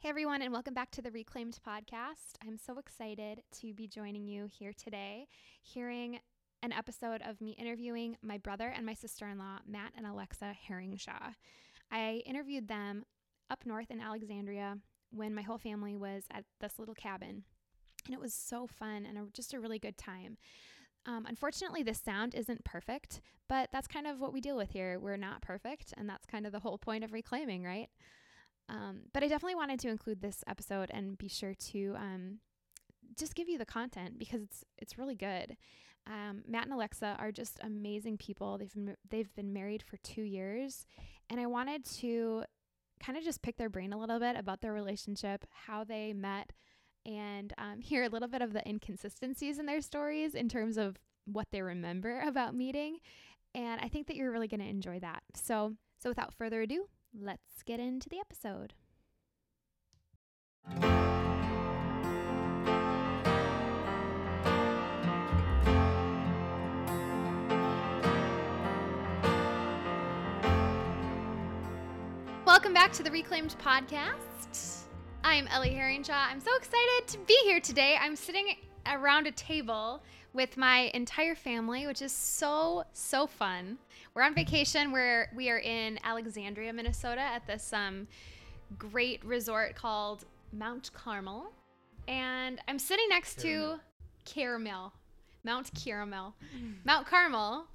Hey everyone, and welcome back to the Reclaimed podcast. I'm so excited to be joining you here today, hearing an episode of me interviewing my brother and my sister-in-law, Matt and Alexa Herringshaw. I interviewed them up north in Alexandria when my whole family was at this little cabin, and it was so fun and just a really good time. Unfortunately, the sound isn't perfect, but that's kind of what we deal with here. We're not perfect, and that's kind of the whole point of reclaiming, right? But I definitely wanted to include this episode and be sure to just give you the content because it's really good. Matt and Alexa are just amazing people. They've been married for 2 years, and I wanted to kind of just pick their brain a little bit about their relationship, how they met, and hear a little bit of the inconsistencies in their stories in terms of what they remember about meeting. And I think that you're really going to enjoy that. So without further ado, let's get into the episode. Welcome back to the Reclaimed podcast. I'm Ellie Herringshaw. I'm so excited to be here today. I'm sitting around a table with my entire family, which is so fun. We're on vacation. We are in Alexandria, Minnesota at this great resort called Mount Carmel. And I'm sitting next to Carmel. Mount Carmel. Mount Carmel.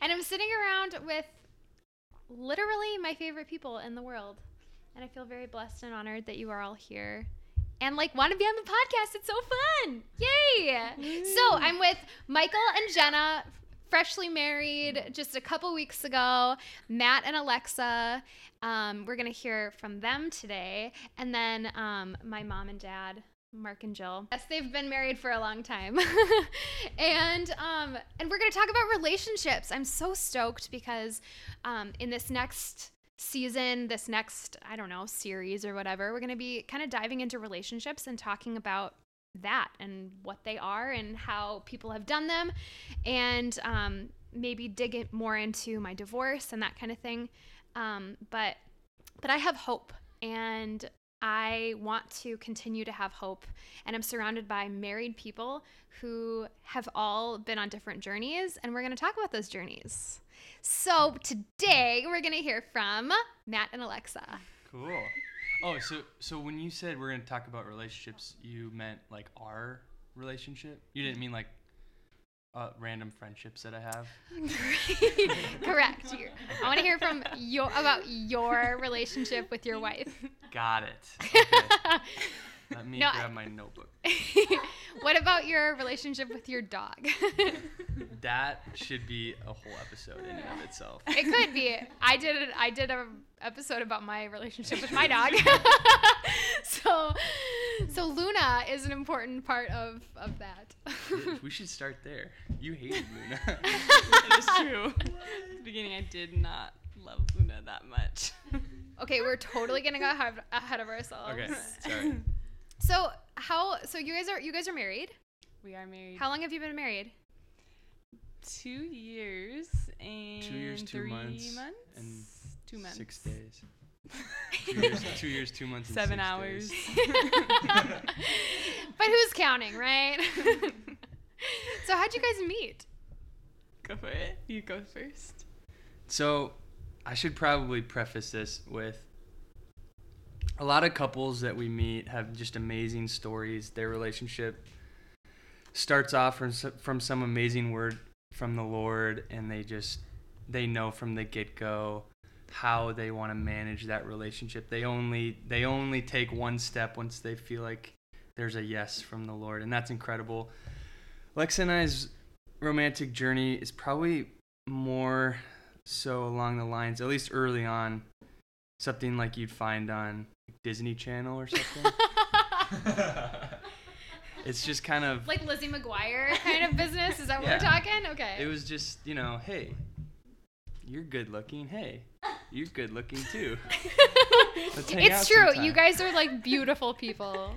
And I'm sitting around with literally my favorite people in the world. And I feel very blessed and honored that you are all here and want to be on the podcast. It's so fun. Yay. Woo. So I'm with Michael and Jenna, freshly married just a couple weeks ago, Matt and Alexa. We're going to hear from them today. And then my mom and dad, Mark and Jill. Yes, they've been married for a long time. And we're going to talk about relationships. I'm so stoked because in this next season, this next, I don't know, series or whatever, we're going to be kind of diving into relationships and talking about that and what they are and how people have done them, and maybe dig more into my divorce and that kind of thing. But I have hope, and I want to continue to have hope, and I'm surrounded by married people who have all been on different journeys, and we're going to talk about those journeys. So today we're going to hear from Matt and Alexa. Cool. Oh, so when you said we're going to talk about relationships, you meant our relationship? You didn't mean random friendships that I have? Correct. I want to hear from about your relationship with your wife. Got it. Okay. Let me grab my notebook. What about your relationship with your dog? That should be a whole episode in and of itself. It could be. I did a episode about my relationship with my dog. So Luna is an important part of that. We should start there. You hated Luna. It is true. At the beginning, I did not love Luna that much. Okay, we're totally gonna go ahead of ourselves. Okay, sorry. So you guys are married? We are married. How long have you been married? 2 years and 3 months and 2 months. 6 days. 2 years, 2 months, and 7 hours. But who's counting, right? So how'd you guys meet? Go for it. You go first. So I should probably preface this with a lot of couples that we meet have just amazing stories. Their relationship starts off from some amazing word from the Lord, and they know from the get-go how they want to manage that relationship. They only take one step once they feel like there's a yes from the Lord, and that's incredible. Lex and I's romantic journey is probably more so along the lines, at least early on, something like you'd find on Disney Channel or something. It's just kind of like Lizzie McGuire kind of business. Is that what we're talking? Okay. It was just, hey, you're good looking. Hey, you're good looking too. It's true. Sometime. You guys are beautiful people.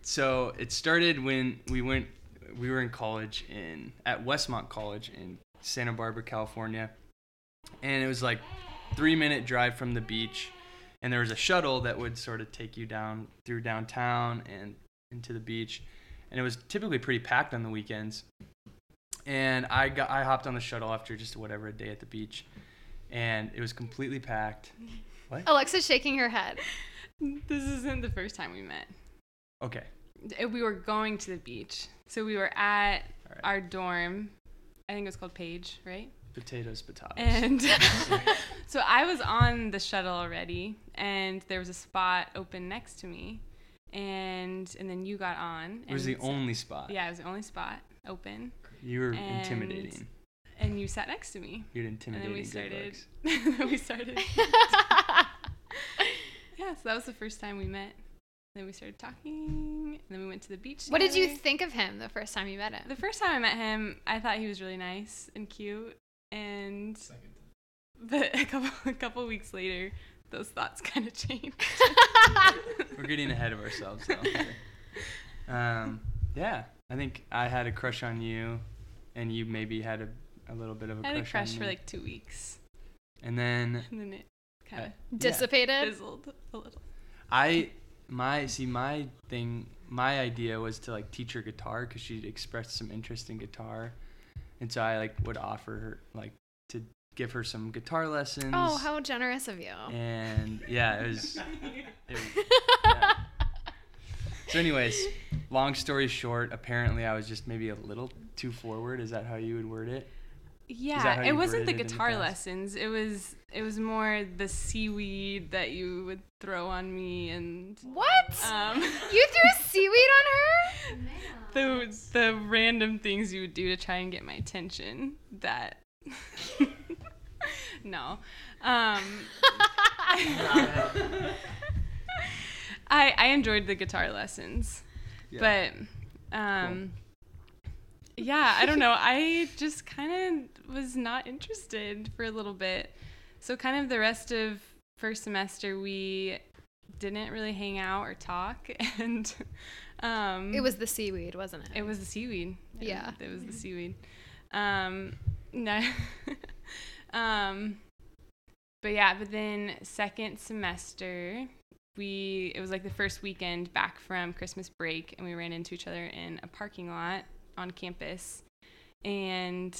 So it started when we were in college at Westmont College in Santa Barbara, California. And it was 3-minute drive from the beach. And there was a shuttle that would sort of take you down through downtown and into the beach. And it was typically pretty packed on the weekends. And I hopped on the shuttle after just whatever a day at the beach. And it was completely packed. What? Alexa's shaking her head. This isn't the first time we met. Okay. We were going to the beach. So we were at our dorm. I think it was called Page, right? Potatoes. And so I was on the shuttle already, and there was a spot open next to me, and then you got on. It was the only spot. Yeah, it was the only spot open. You were intimidating. And you sat next to me. You're intimidating. And then we started. Yeah, so that was the first time we met. Then we started talking, and then we went to the beach together. What did you think of him the first time you met him? The first time I met him, I thought he was really nice and cute, and but a couple weeks later, those thoughts kind of changed. We're getting ahead of ourselves, though. Yeah, I think I had a crush on you, and you maybe had a little bit of a crush on me. I had a crush for like 2 weeks. And then it kind of dissipated? Yeah, fizzled a little. My idea was to like teach her guitar because she expressed some interest in guitar, and so I like would offer her like to give her some guitar lessons. Oh, how generous of you! And yeah, it was yeah. So, anyways, long story short, apparently I was just maybe a little too forward. Is that how you would word it? Yeah, it wasn't the guitar lessons. It was more the seaweed that you would throw on me and what? You threw seaweed on her? The random things you would do to try and get my attention. That no. I enjoyed the guitar lessons, yeah. But cool. Yeah, I don't know. I just kind of was not interested for a little bit. So kind of the rest of first semester, we didn't really hang out or talk. And it was the seaweed, wasn't it? It was the seaweed. Yeah. It was the seaweed. No. But then second semester, it was like the first weekend back from Christmas break, and we ran into each other in a parking lot on campus, and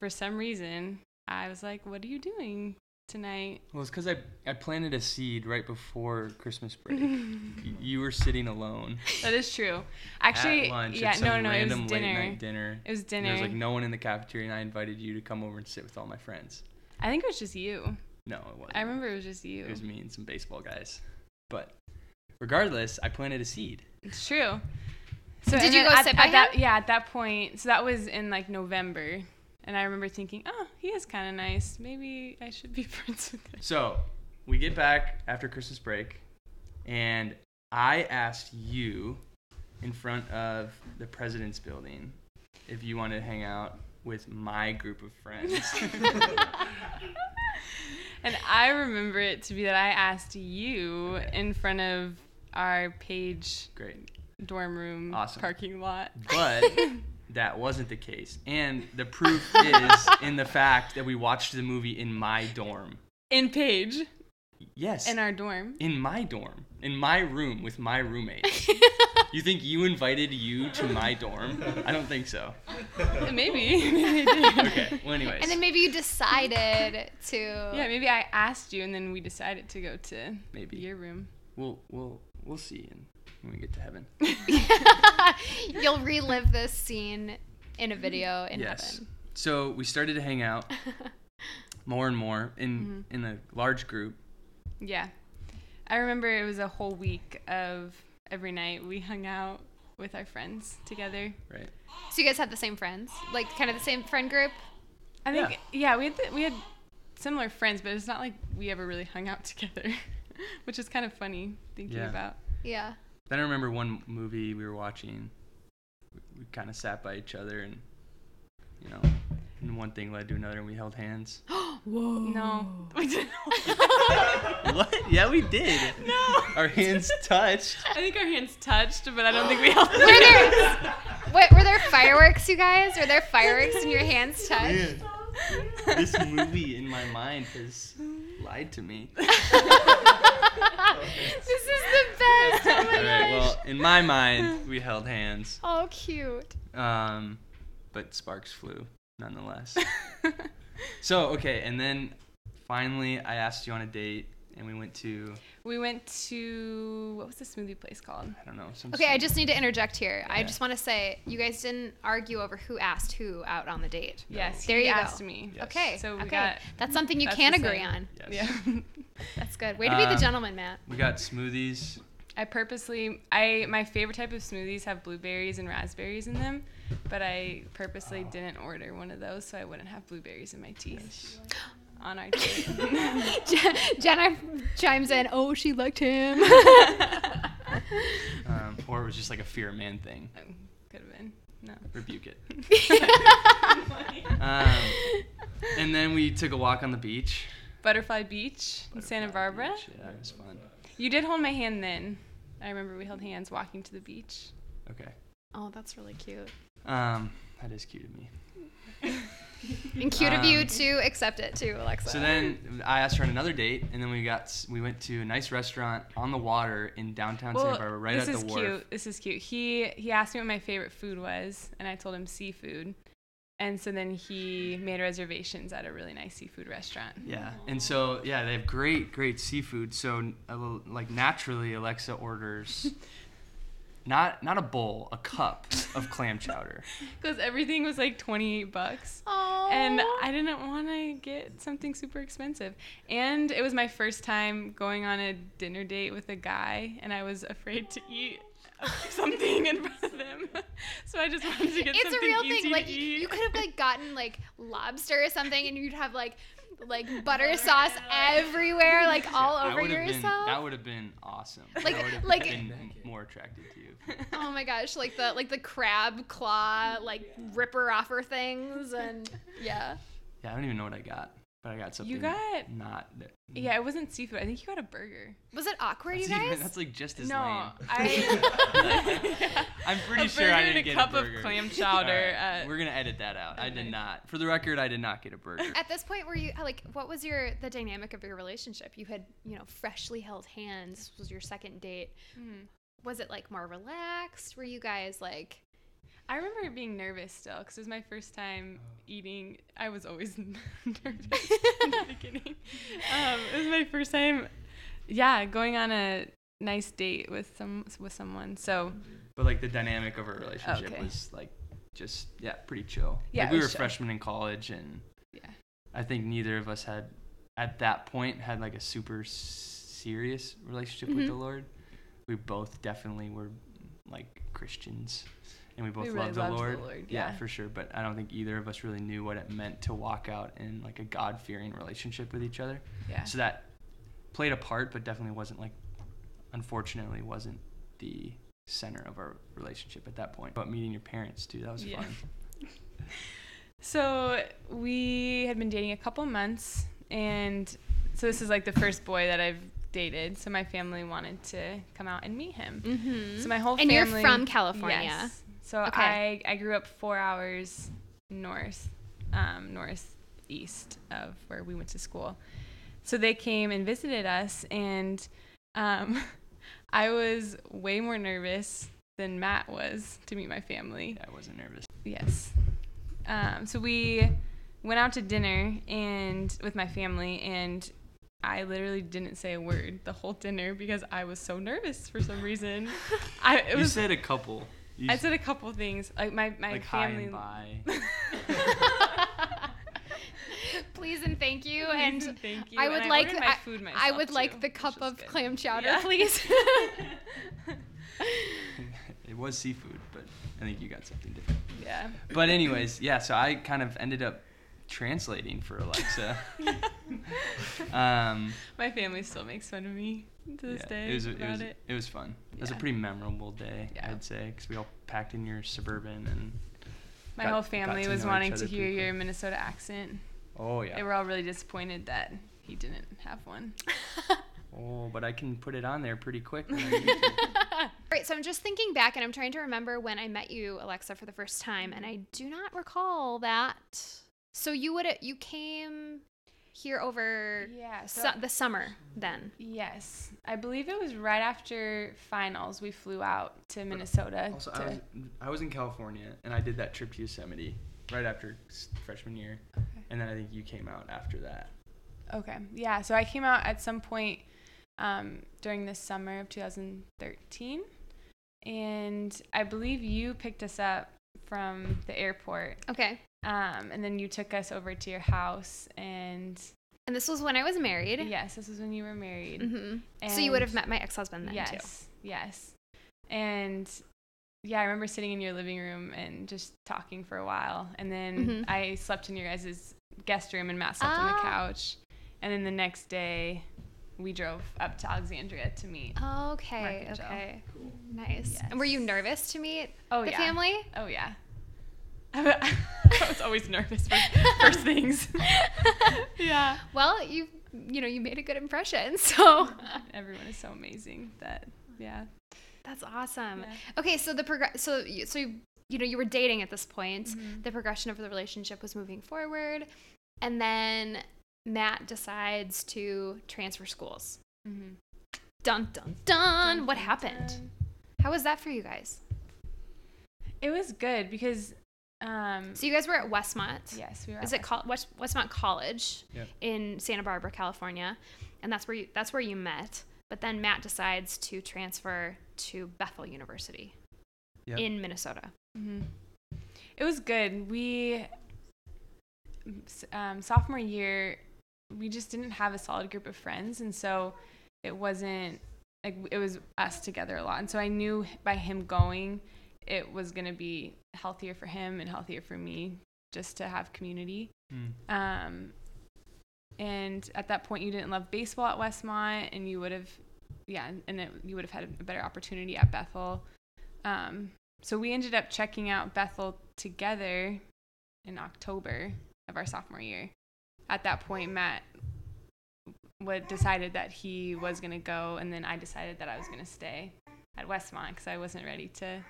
for some reason I was like, what are you doing tonight? Well, it's because I planted a seed right before Christmas break. You were sitting alone. That is true. Actually, at lunch, yeah, no, it was dinner. Night dinner. It was dinner. There was like no one in the cafeteria, and I invited you to come over and sit with all my friends. I think it was just you. No, it wasn't. I remember it was just you. It was me and some baseball guys. But regardless, I planted a seed. It's true. So did you go sit by him? At that point. So that was in like November, and I remember thinking, oh, he is kind of nice. Maybe I should be friends with him. So we get back after Christmas break, and I asked you in front of the President's Building if you wanted to hang out with my group of friends. And I remember it to be that I asked you in front of our Page. Great. Dorm room, awesome. Parking lot. But that wasn't the case. And the proof is in the fact that we watched the movie in my dorm. In Page? Yes. In our dorm? In my dorm. In my room with my roommate. You think you invited you to my dorm? I don't think so. Maybe I did. Okay, well anyways. And then maybe you decided to... Yeah, maybe I asked you and then we decided to go to your room. We'll see when we get to heaven. You'll relive this scene in a video in heaven. So we started to hang out more and more in a large group. Yeah. I remember it was a whole week of every night we hung out with our friends together. Right. So you guys had the same friends? Like kind of the same friend group? I think, we had similar friends, but it's not like we ever really hung out together, which is kind of funny thinking about. Yeah. Then I remember one movie we were watching. We kind of sat by each other, and and one thing led to another, and we held hands. Whoa! No, we didn't. What? Yeah, we did. No. Our hands touched. I think our hands touched, but I don't think we held hands. Were there fireworks, you guys? Were there fireworks and your hands touched? This movie in my mind has lied to me. in my mind, we held hands. Oh, cute. But sparks flew, nonetheless. So, okay, and then finally I asked you on a date, and we went to... We went to... What was the smoothie place called? I don't know. Okay, I just need to interject here. Yeah. I just want to say, you guys didn't argue over who asked who out on the date. No. Yes, there you asked me. Yes. Okay, so we got... That's something you can agree on. Yes. Yeah. That's good. Way to be the gentleman, Matt. We got smoothies. My favorite type of smoothies have blueberries and raspberries in them, but I purposely didn't order one of those so I wouldn't have blueberries in my tea. Yes. On our date. Jenna chimes in, oh, she liked him. Or it was just like a fear of man thing. Could have been. No. Rebuke it. And then we took a walk on the beach. Butterfly Beach in Santa Barbara. Beach. Yeah, it was fun. You did hold my hand then. I remember we held hands walking to the beach. Okay. Oh, that's really cute. That is cute of me. And cute of you to accept it too, Alexa. So then I asked her on another date, and then we went to a nice restaurant on the water in downtown Santa Barbara, right at the wharf. This is cute. He asked me what my favorite food was, and I told him seafood. And so then he made reservations at a really nice seafood restaurant. Yeah, and so, they have great, great seafood. So, naturally, Alexa orders not a bowl, a cup of clam chowder. Because everything was like $28. Aww. And I didn't want to get something super expensive. And it was my first time going on a dinner date with a guy, and I was afraid to eat something in front of them, so I just wanted to get it's something easy to eat. It's a real thing. Like you could have gotten lobster or something, and you'd have like butter sauce everywhere, all over yourself. That would have been awesome. Been more attracted to you. Oh my gosh, the crab claw ripper offer things, and yeah. I don't even know what I got. But I got something. You got not. Yeah, it wasn't seafood. I think you got a burger. Was it awkward, you guys? That's just as lame. I'm pretty sure I didn't get a burger. A cup of clam chowder. Right, we're gonna edit that out. Okay. I did not. For the record, I did not get a burger. At this point, were you what was the dynamic of your relationship? You had freshly held hands. This was your second date. Mm-hmm. Was it more relaxed? Were you guys ? I remember being nervous still because it was my first time eating. I was always nervous in the beginning. It was my first time, going on a nice date with someone. So, but the dynamic of our relationship was just pretty chill. Yeah, we were freshmen in college, and I think neither of us had at that point had a super serious relationship with the Lord. We both definitely were Christians. And we both loved the Lord. Yeah, for sure. But I don't think either of us really knew what it meant to walk out in a God-fearing relationship with each other. Yeah. So that played a part, but definitely wasn't unfortunately wasn't the center of our relationship at that point. But meeting your parents too, that was fun. So we had been dating a couple months, and so this is the first boy that I've dated. So my family wanted to come out and meet him. Mm-hmm. So my whole family. And you're from California. Yes. So okay. I grew up 4 hours northeast of where we went to school. So they came and visited us, and I was way more nervous than Matt was to meet my family. I wasn't nervous. Yes. So we went out to dinner and with my family, and I literally didn't say a word the whole dinner because I was so nervous for some reason. You said a couple. I said a couple things. My family. Hi and bye. Please and thank you. I would my food myself. I would the cup of clam chowder, please. It was seafood, but I think you got something different. Yeah. But anyways, so I kind of ended up translating for Alexa. My family still makes fun of me to this day. It was fun. It was a pretty memorable day, I'd say, because we all packed in your Suburban, and my whole family was wanting to hear your Minnesota accent. Oh yeah. They were all really disappointed that he didn't have one. Oh, but I can put it on there pretty quick. All right, so I'm just thinking back, and I'm trying to remember when I met you, Alexa, for the first time, and I do not recall that. So you came here over the summer then. Yes. I believe it was right after finals we flew out to Minnesota. Also, I was in California, and I did that trip to Yosemite right after freshman year. Okay. And then I think you came out after that. Okay. Yeah, so I came out at some point during the summer of 2013. And I believe you picked us up from the airport. Okay. And then you took us over to your house, and this was when I was married. Yes, this was when you were married. Mm-hmm. And so you would have met my ex-husband then, too. Yes. And yeah, I remember sitting in your living room and just talking for a while. And then mm-hmm. I slept in your guys' guest room, and Matt slept on the couch. And then the next day, we drove up to Alexandria to meet. Okay. Cool. Nice. Yes. And were you nervous to meet the family? Oh, yeah. I was always nervous for first things. Yeah. Well, you made a good impression. So everyone is so amazing that that's awesome. Yeah. Okay, so you were dating at this point. Mm-hmm. The progression of the relationship was moving forward, and then Matt decides to transfer schools. Mm-hmm. Dun dun dun. What happened? Dun. How was that for you guys? It was good because so you guys were at Westmont. Yes, we were. Is it called Westmont College in Santa Barbara, California, and that's where you met. But then Matt decides to transfer to Bethel University in Minnesota. Mm-hmm. It was good. We sophomore year, we just didn't have a solid group of friends, and so it wasn't like it was us together a lot. And so I knew by him going, it was going to be healthier for him and healthier for me just to have community. Mm. And at that point, you didn't love baseball at Westmont, and you would have, you would have had a better opportunity at Bethel. So we ended up checking out Bethel together in October of our sophomore year. At that point, Matt decided that he was going to go, and then I decided that I was going to stay at Westmont because I wasn't ready to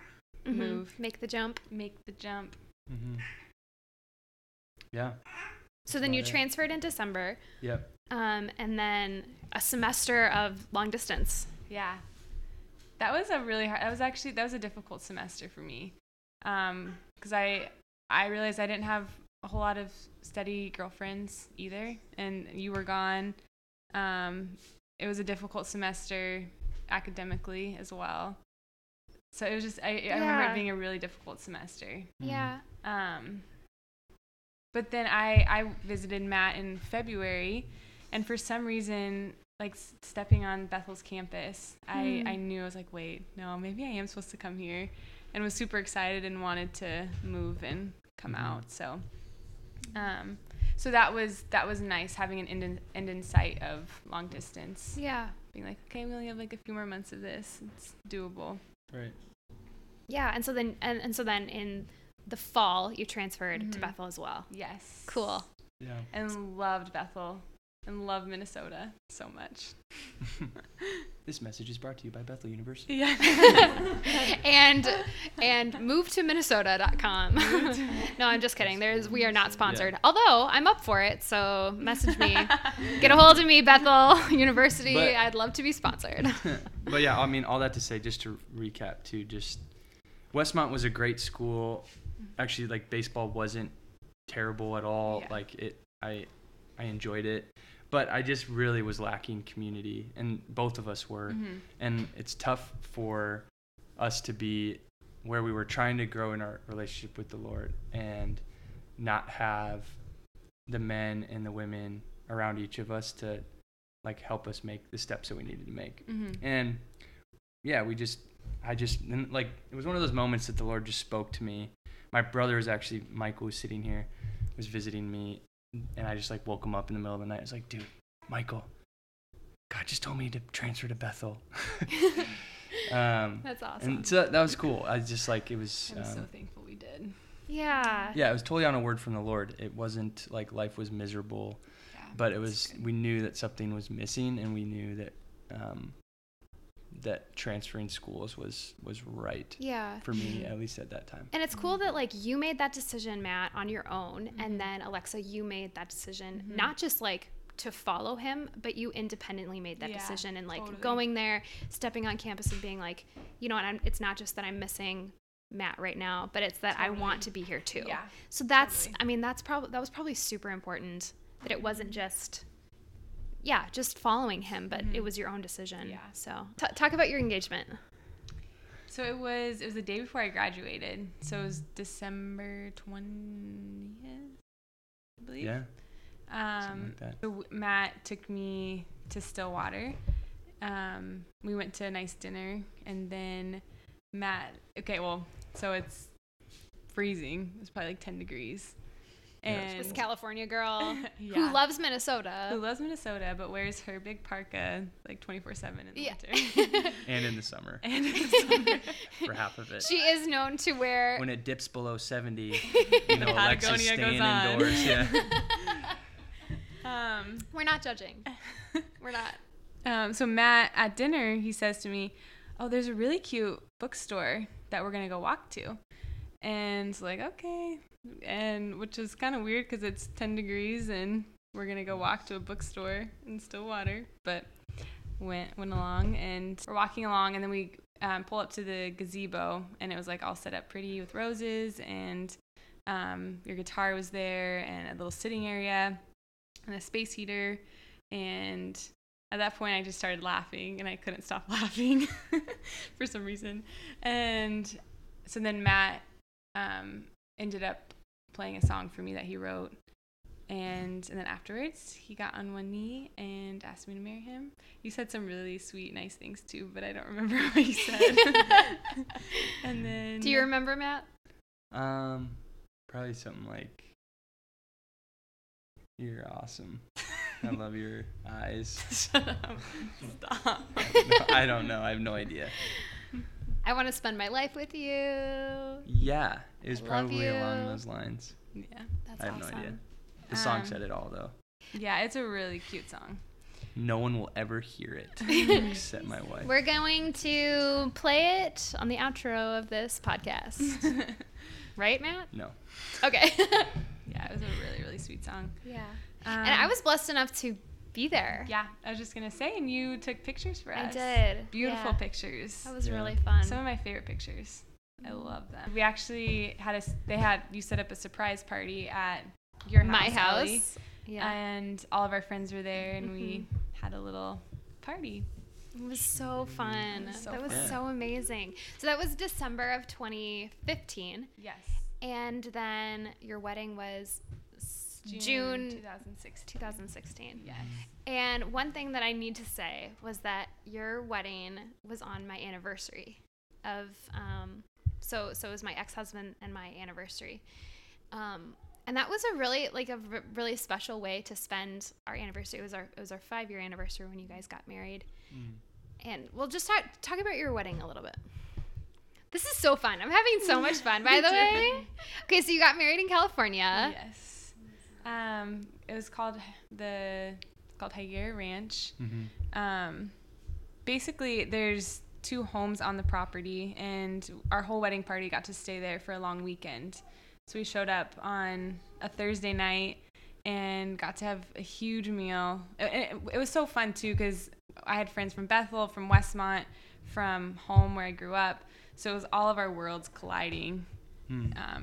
move. Make the jump. Mm-hmm. Yeah. So then you transferred in December. Yep. And then a semester of long distance. Yeah. That was a really hard, that was a difficult semester for me. Because I realized I didn't have a whole lot of steady girlfriends either, and you were gone. It was a difficult semester academically as well. So it was just, I remember it being a really difficult semester. Yeah. But then I visited Matt in February, and for some reason, like stepping on Bethel's campus, I knew, I was like, wait, no, maybe I am supposed to come here, and was super excited and wanted to move and come out. So, so that was nice, having an end in sight of long distance. Yeah. Being like, okay, we only have like a few more months of this. It's doable. Right. Yeah, and so then in the fall you transferred to Bethel as well. Yes. Cool. Yeah. And loved Bethel and loved Minnesota so much. This message is brought to you by Bethel University. Yeah. and moveToMinnesota.com. No, I'm just kidding. We are not sponsored. Yeah. Although I'm up for it, so message me. Get a hold of me, Bethel University. I'd love to be sponsored. But yeah, I mean, all that to say, just to recap too, just Westmont was a great school. Actually, like baseball wasn't terrible at all. Yeah. Like I enjoyed it. But I just really was lacking community, and both of us were. Mm-hmm. And it's tough for us to be where we were trying to grow in our relationship with the Lord and not have the men and the women around each of us to like help us make the steps that we needed to make. Mm-hmm. And yeah, I it was one of those moments that the Lord just spoke to me. My brother is actually, Michael was sitting here, was visiting me. And I just like woke him up in the middle of the night. I was like, dude, Michael, God just told me to transfer to Bethel. That's awesome. And so that was cool. I just like, it was. I'm so thankful we did. Yeah. Yeah, it was totally on a word from the Lord. It wasn't like life was miserable, but it was. Good. We knew that something was missing, and we knew that that transferring schools was right. Yeah. For me, at least at that time. And it's cool that like you made that decision, Matt, on your own, and then Alexa, you made that decision, not just like to follow him, but you independently made that decision and like totally. Going there, stepping on campus and being like, you know what, it's not just that I'm missing Matt right now, but it's that totally. I want to be here too. Yeah, so that's, totally. I mean, that was probably super important that it wasn't just following him, but it was your own decision. Yeah. So talk about your engagement. So it was the day before I graduated. So it was December 20th, I believe. Yeah. Like so Matt took me to Stillwater. We went to a nice dinner, and then so it's freezing. It was probably like 10 degrees. And this California girl who loves Minnesota. Who loves Minnesota, but wears her big parka like 24/7 in the winter. And in the summer. For half of it. She is known to wear. When it dips below 70, Alexa's staying indoors. Yeah. We're not judging. We're not. So Matt, at dinner, he says to me, oh, there's a really cute bookstore that we're going to go walk to. And it's like, okay. And which is kind of weird because it's 10 degrees and we're going to go walk to a bookstore in Stillwater. But went along, and we're walking along, and then we pull up to the gazebo, and it was like all set up pretty with roses, and your guitar was there, and a little sitting area and a space heater. And at that point I just started laughing, and I couldn't stop laughing for some reason. And so then Matt ended up playing a song for me that he wrote, and then afterwards he got on one knee and asked me to marry him. You said some really sweet, nice things too, but I don't remember what he said. And then, do you remember, Matt? Probably something like, "You're awesome. I love your eyes." Shut up. Stop. I don't know. I have no idea. I want to spend my life with you. Yeah, it was probably along those lines. Yeah, that's awesome. I have no idea. The song said it all, though. Yeah, it's a really cute song. No one will ever hear it except my wife. We're going to play it on the outro of this podcast. Right, Matt? No. Okay. Yeah, it was a really, really sweet song. Yeah. And I was blessed enough to be there. Yeah, I was just gonna say, and you took pictures for us. I did. Beautiful pictures. That was really fun. Some of my favorite pictures. I love them. We actually you set up a surprise party at your house. My house. Ellie, yeah. And all of our friends were there, and we had a little party. It was so fun. That was so amazing. So that was December of 2015. Yes. And then your wedding was June 2016. Yes. And one thing that I need to say was that your wedding was on my anniversary of so it was my ex-husband and my anniversary. And that was a really special way to spend our anniversary. It was our 5-year anniversary when you guys got married. Mm. And we'll just talk about your wedding a little bit. This is so fun. I'm having so much fun, by the way. Okay, so you got married in California. Yes. It was called Hygier Ranch. Mm-hmm. Basically there's 2 homes on the property, and our whole wedding party got to stay there for a long weekend. So we showed up on a Thursday night and got to have a huge meal. It was so fun too, because I had friends from Bethel, from Westmont, from home where I grew up. So it was all of our worlds colliding,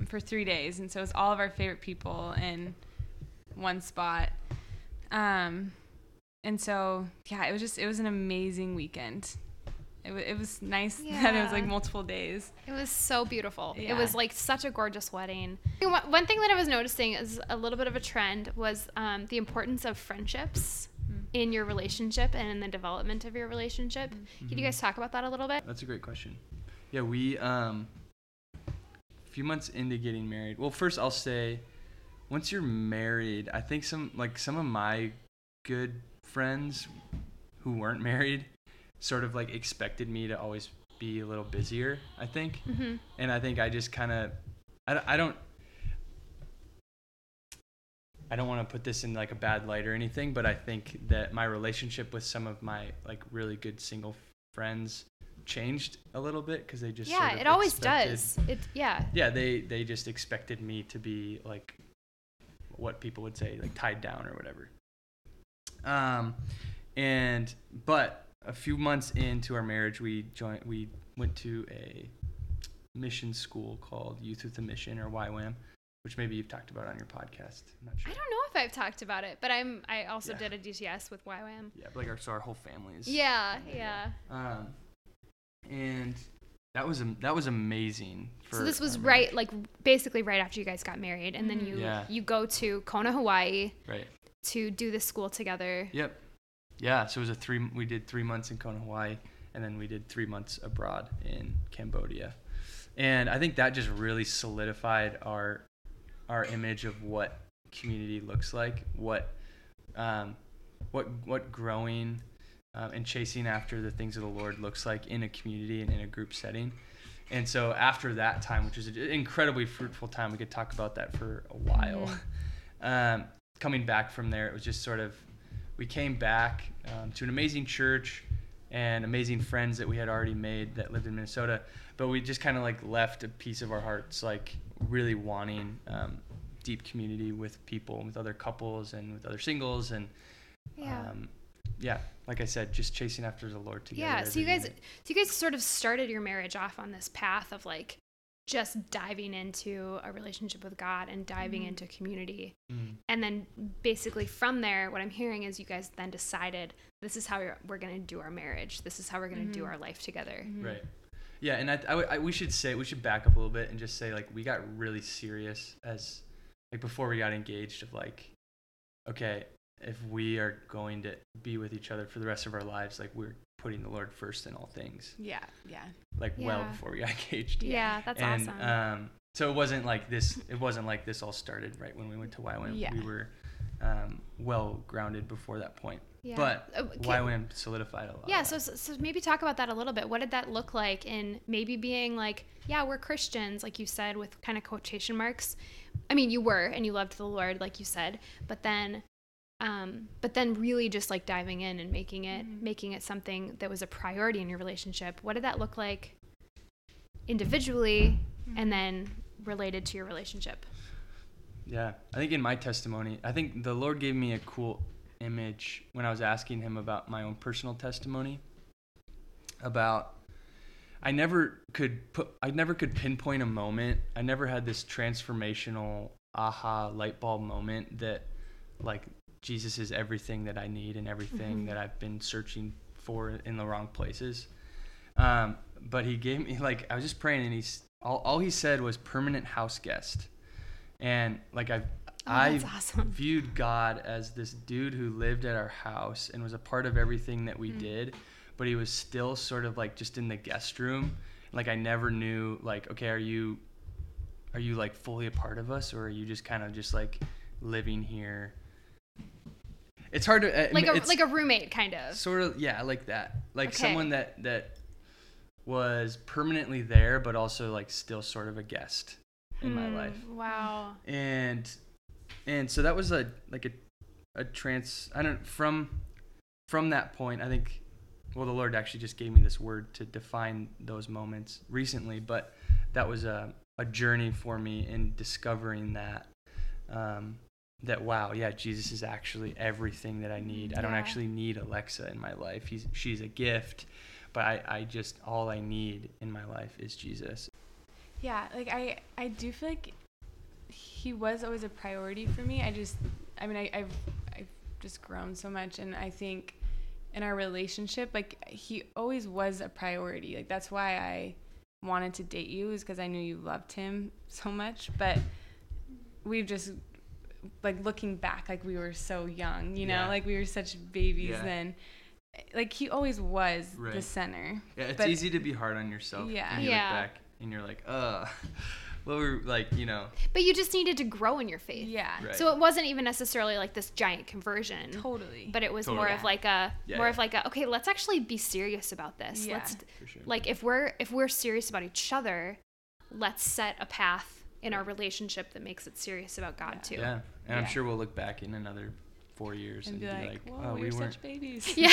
for 3 days. And so it was all of our favorite people and one spot, and so yeah, it was an amazing weekend. It was nice that it was like multiple days. It was so beautiful. Yeah. It was like such a gorgeous wedding. One thing that I was noticing is a little bit of a trend was the importance of friendships in your relationship and in the development of your relationship. Mm-hmm. Can you guys talk about that a little bit? That's a great question. Yeah, we a few months into getting married. Well, first I'll say, once you're married, I think some of my good friends who weren't married sort of like expected me to always be a little busier, I think. Mm-hmm. And I think I just kind of, I don't want to put this in like a bad light or anything, but I think that my relationship with some of my like really good single friends changed a little bit, because they just sort of it always does. They just expected me to be like what people would say, like tied down or whatever. But a few months into our marriage, we went to a mission school called Youth with a Mission, or YWAM, which maybe you've talked about on your podcast. I'm not sure. I don't know if I've talked about it, but I also did a DTS with YWAM. Yeah, but our whole family is. Yeah. And that was amazing. So this was basically right after you guys got married, and then you go to Kona, Hawaii, right, to do this school together. Yep. Yeah, so it was we did 3 months in Kona, Hawaii, and then we did 3 months abroad in Cambodia. And I think that just really solidified our image of what community looks like, what growing and chasing after the things of the Lord looks like in a community and in a group setting. And so after that time, which was an incredibly fruitful time, we could talk about that for a while. Mm-hmm. Coming back from there, it was just sort of, we came back to an amazing church and amazing friends that we had already made that lived in Minnesota, but we just kind of left a piece of our hearts really wanting deep community with people and with other couples and with other singles and like I said, just chasing after the Lord together. Yeah, so you guys sort of started your marriage off on this path of just diving into a relationship with God and diving into community. Mm. And then basically from there, what I'm hearing is you guys then decided this is how we're going to do our marriage. This is how we're going to do our life together. Mm-hmm. Right. Yeah. And we should back up a little bit and just say we got really serious as before we got engaged of okay, if we are going to be with each other for the rest of our lives, we're putting the Lord first in all things. Yeah. Well before we got engaged. Yeah, that's awesome. So it wasn't like this all started right when we went to YWAM. Yeah. We were well grounded before that point. Yeah. But YWAM solidified a lot. Yeah, so maybe talk about that a little bit. What did that look like in maybe being we're Christians, like you said, with kind of quotation marks. I mean, you were, and you loved the Lord, like you said, but then really just diving in and making it something that was a priority in your relationship. What did that look like individually and then related to your relationship? Yeah, I think in my testimony, I think the Lord gave me a cool image when I was asking him about my own personal testimony about I never could pinpoint a moment. I never had this transformational aha light bulb moment that Jesus is everything that I need and everything that I've been searching for in the wrong places. But he gave me, I was just praying, and all he said was permanent house guest. And I viewed God as this dude who lived at our house and was a part of everything that we did, but he was still sort of just in the guest room. I never knew, okay, are you fully a part of us, or are you just kind of just living here? It's hard to a roommate, kind of. Sort of, yeah, like that. Someone that was permanently there, but also still sort of a guest in my life. Wow. And so that was from that point, I think. Well, the Lord actually just gave me this word to define those moments recently, but that was a journey for me in discovering that. Jesus is actually everything that I need. Yeah. I don't actually need Alexa in my life. She's a gift, but I just, all I need in my life is Jesus. Yeah, I do feel he was always a priority for me. I've just grown so much, and I think in our relationship, he always was a priority. That's why I wanted to date you, is because I knew you loved him so much, but we've just... looking back, we were so young, you know, we were such babies then. He always was the center. Yeah, it's easy to be hard on yourself. Yeah, and you look back and you're well, we're you know. But you just needed to grow in your faith. Yeah. Right. So it wasn't even necessarily this giant conversion. Totally. But it was more of okay, let's actually be serious about this. Yeah. Let's for sure. If we're serious about each other, let's set a path in our relationship that makes it serious about God too. Yeah, and I'm sure we'll look back in another 4 years and be "Whoa, we were such babies." Yeah.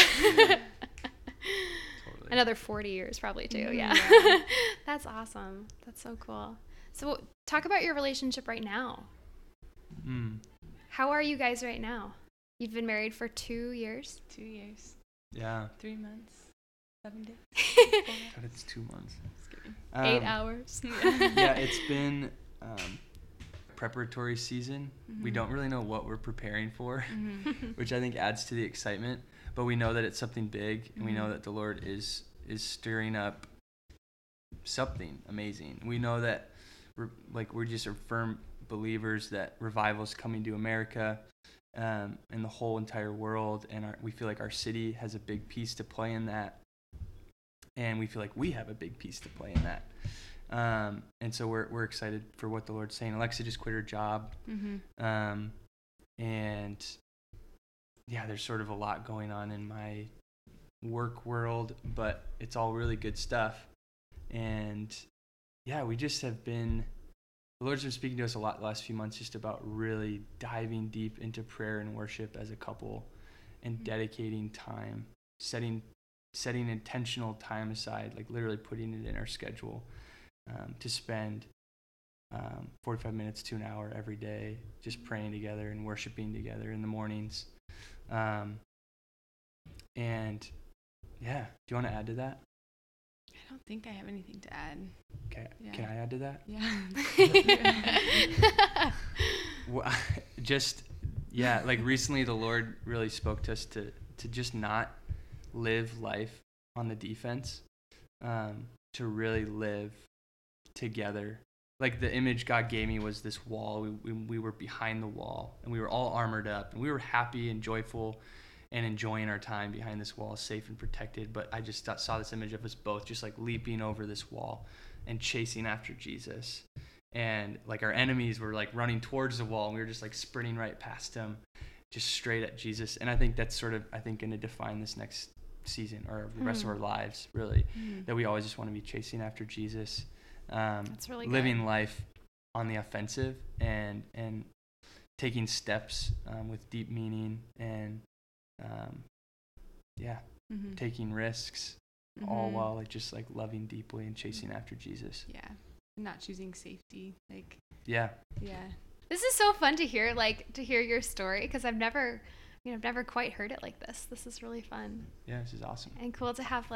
Totally. Another 40 years probably too. Mm-hmm. Yeah. That's awesome. That's so cool. So talk about your relationship right now. Mm. How are you guys right now? You've been married for 2 years? 2 years. Yeah. 3 months. 7 days. God, it's 2 months. Just kidding. 8 hours. Yeah, it's been preparatory season. Mm-hmm. We don't really know what we're preparing for, mm-hmm. which I think adds to the excitement. But we know that it's something big, and mm-hmm. we know that the Lord is stirring up something amazing. We know that we're just firm believers that revival is coming to America and the whole entire world, and we feel like our city has a big piece to play in that, and we feel like we have a big piece to play in that. And so we're excited for what the Lord's saying. Alexa just quit her job, mm-hmm. And yeah, there's sort of a lot going on in my work world, but it's all really good stuff. And yeah, we just have been, the Lord's been speaking to us a lot the last few months just about really diving deep into prayer and worship as a couple and mm-hmm. dedicating time, setting intentional time aside, like literally putting it in our schedule to spend 45 minutes to an hour every day just praying together and worshiping together in the mornings. And yeah, do you want to add to that? I don't think I have anything to add. Okay, yeah. Can I add to that? Yeah. Well, recently the Lord really spoke to us to just not live life on the defense, to really live together. Like the image God gave me was this wall. We were behind the wall, and we were all armored up, and we were happy and joyful and enjoying our time behind this wall, safe and protected. But I just saw this image of us both just like leaping over this wall and chasing after Jesus. And like our enemies were like running towards the wall, and we were just like sprinting right past them, just straight at Jesus. And I think that's sort of, going to define this next season or the rest of our lives, really, that we always just want to be chasing after Jesus, that's really living good. Life on the offensive and taking steps with deep meaning and taking risks, all while just loving deeply and chasing after Jesus. Yeah, and not choosing safety. This is so fun to hear. To hear your story, because I've never quite heard it like this. This is really fun. Yeah, this is awesome. And cool to have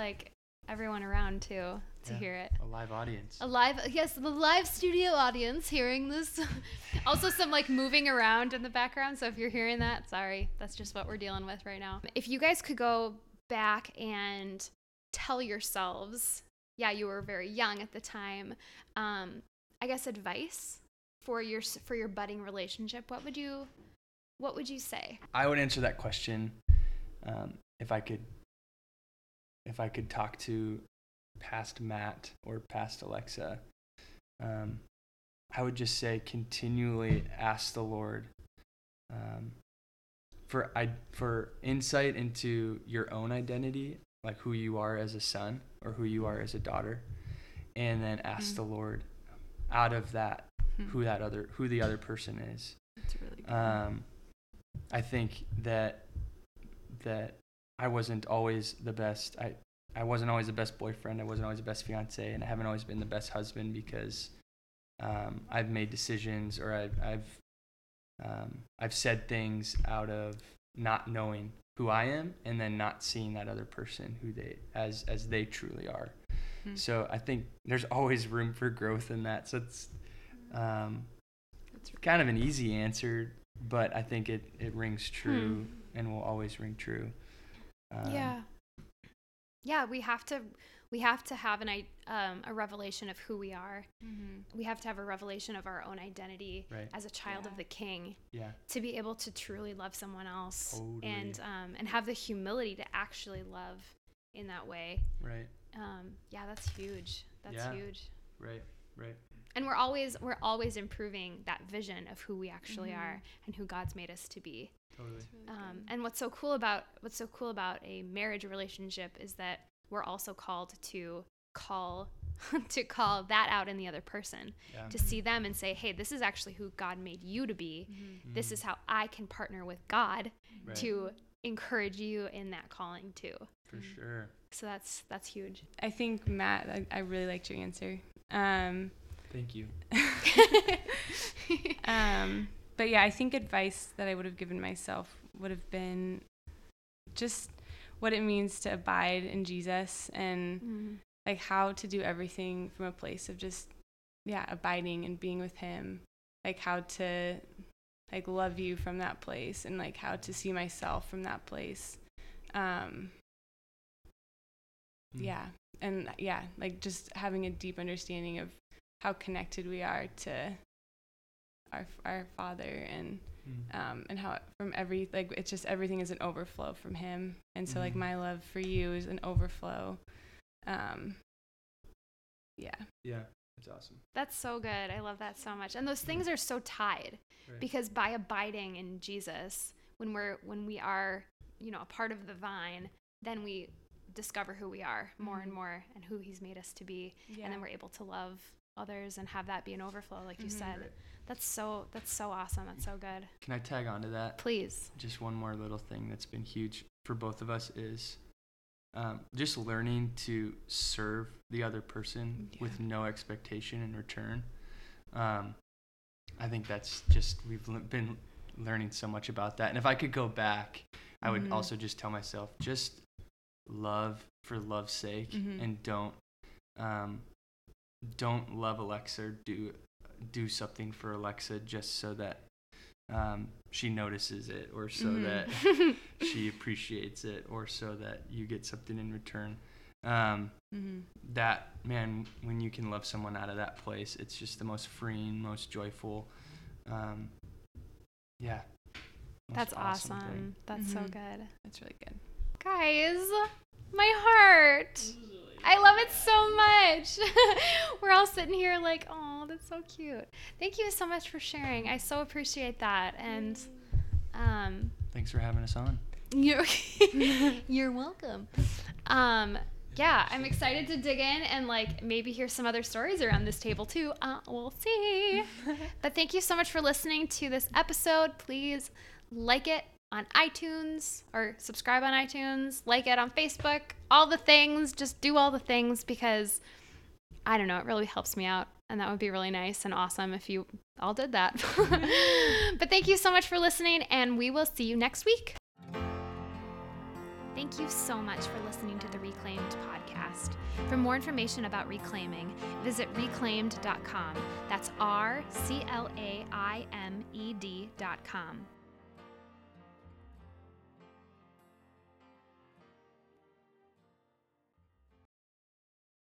everyone around too to hear it. A live audience. The live studio audience hearing this. Also some moving around in the background. So if you're hearing that, sorry, that's just what we're dealing with right now. If you guys could go back and tell yourselves, you were very young at the time, I guess advice for your budding relationship, what would you say? I would answer that question if I could talk to past Matt or past Alexa, I would just say continually ask the Lord for insight into your own identity, like who you are as a son or who you are as a daughter, and then ask the Lord out of that who the other person is. That's really good. I think that I wasn't always the best. I wasn't always the best boyfriend. I wasn't always the best fiance, and I haven't always been the best husband because I've made decisions or I've said things out of not knowing who I am, and then not seeing that other person who they as they truly are. Mm-hmm. So I think there's always room for growth in that. So it's kind of an easy answer, but I think it rings true and will always ring true. We have to have a revelation of who we are. Mm-hmm. We have to have a revelation of our own identity as a child of the King to be able to truly love someone else and have the humility to actually love in that way. Right. That's huge. Right. And we're always improving that vision of who we actually are and who God's made us to be. Totally. Really and what's so cool about a marriage relationship is that we're also called to call that out in the other person, to see them and say, hey, this is actually who God made you to be. Mm-hmm. This is how I can partner with God to encourage you in that calling too. For sure. So that's huge. I think, Matt, I really liked your answer. Thank you. But I think advice that I would have given myself would have been just what it means to abide in Jesus and like how to do everything from a place of just, abiding and being with him, like how to like love you from that place and like how to see myself from that place. And like just having a deep understanding of how connected we are to our Father and how from every, like, it's just everything is an overflow from him. And so like my love for you is an overflow. Yeah. That's awesome. That's so good. I love that so much. And those things are so tied because by abiding in Jesus, when we are, a part of the vine, then we discover who we are more and more and who he's made us to be. Yeah. And then we're able to love others and have that be an overflow, like you said. Right. That's so awesome. That's so good. Can I tag on to that? Please. Just one more little thing that's been huge for both of us is just learning to serve the other person with no expectation in return. I think that's just, we've been learning so much about that. And if I could go back, I would also just tell myself, just love for love's sake and don't love Alexa or do something for Alexa just so that she notices it or so that she appreciates it or so that you get something in return. That, man, when you can love someone out of that place, it's just the most freeing, most joyful. That's awesome. Thing. That's so good. That's really good. Guys, my heart. I love it so much. We're all sitting here like, oh, that's so cute. Thank you so much for sharing. I so appreciate that. And thanks for having us on. You're welcome. I'm excited to dig in and like maybe hear some other stories around this table too. We'll see. But thank you so much for listening to this episode. Please like it on iTunes or subscribe on iTunes, like it on Facebook, all the things, just do all the things because I don't know, it really helps me out and that would be really nice and awesome if you all did that. But thank you so much for listening and we will see you next week. Thank you so much for listening to the Reclaimed podcast. For more information about reclaiming, visit reclaimed.com. That's RCLAIMED.com.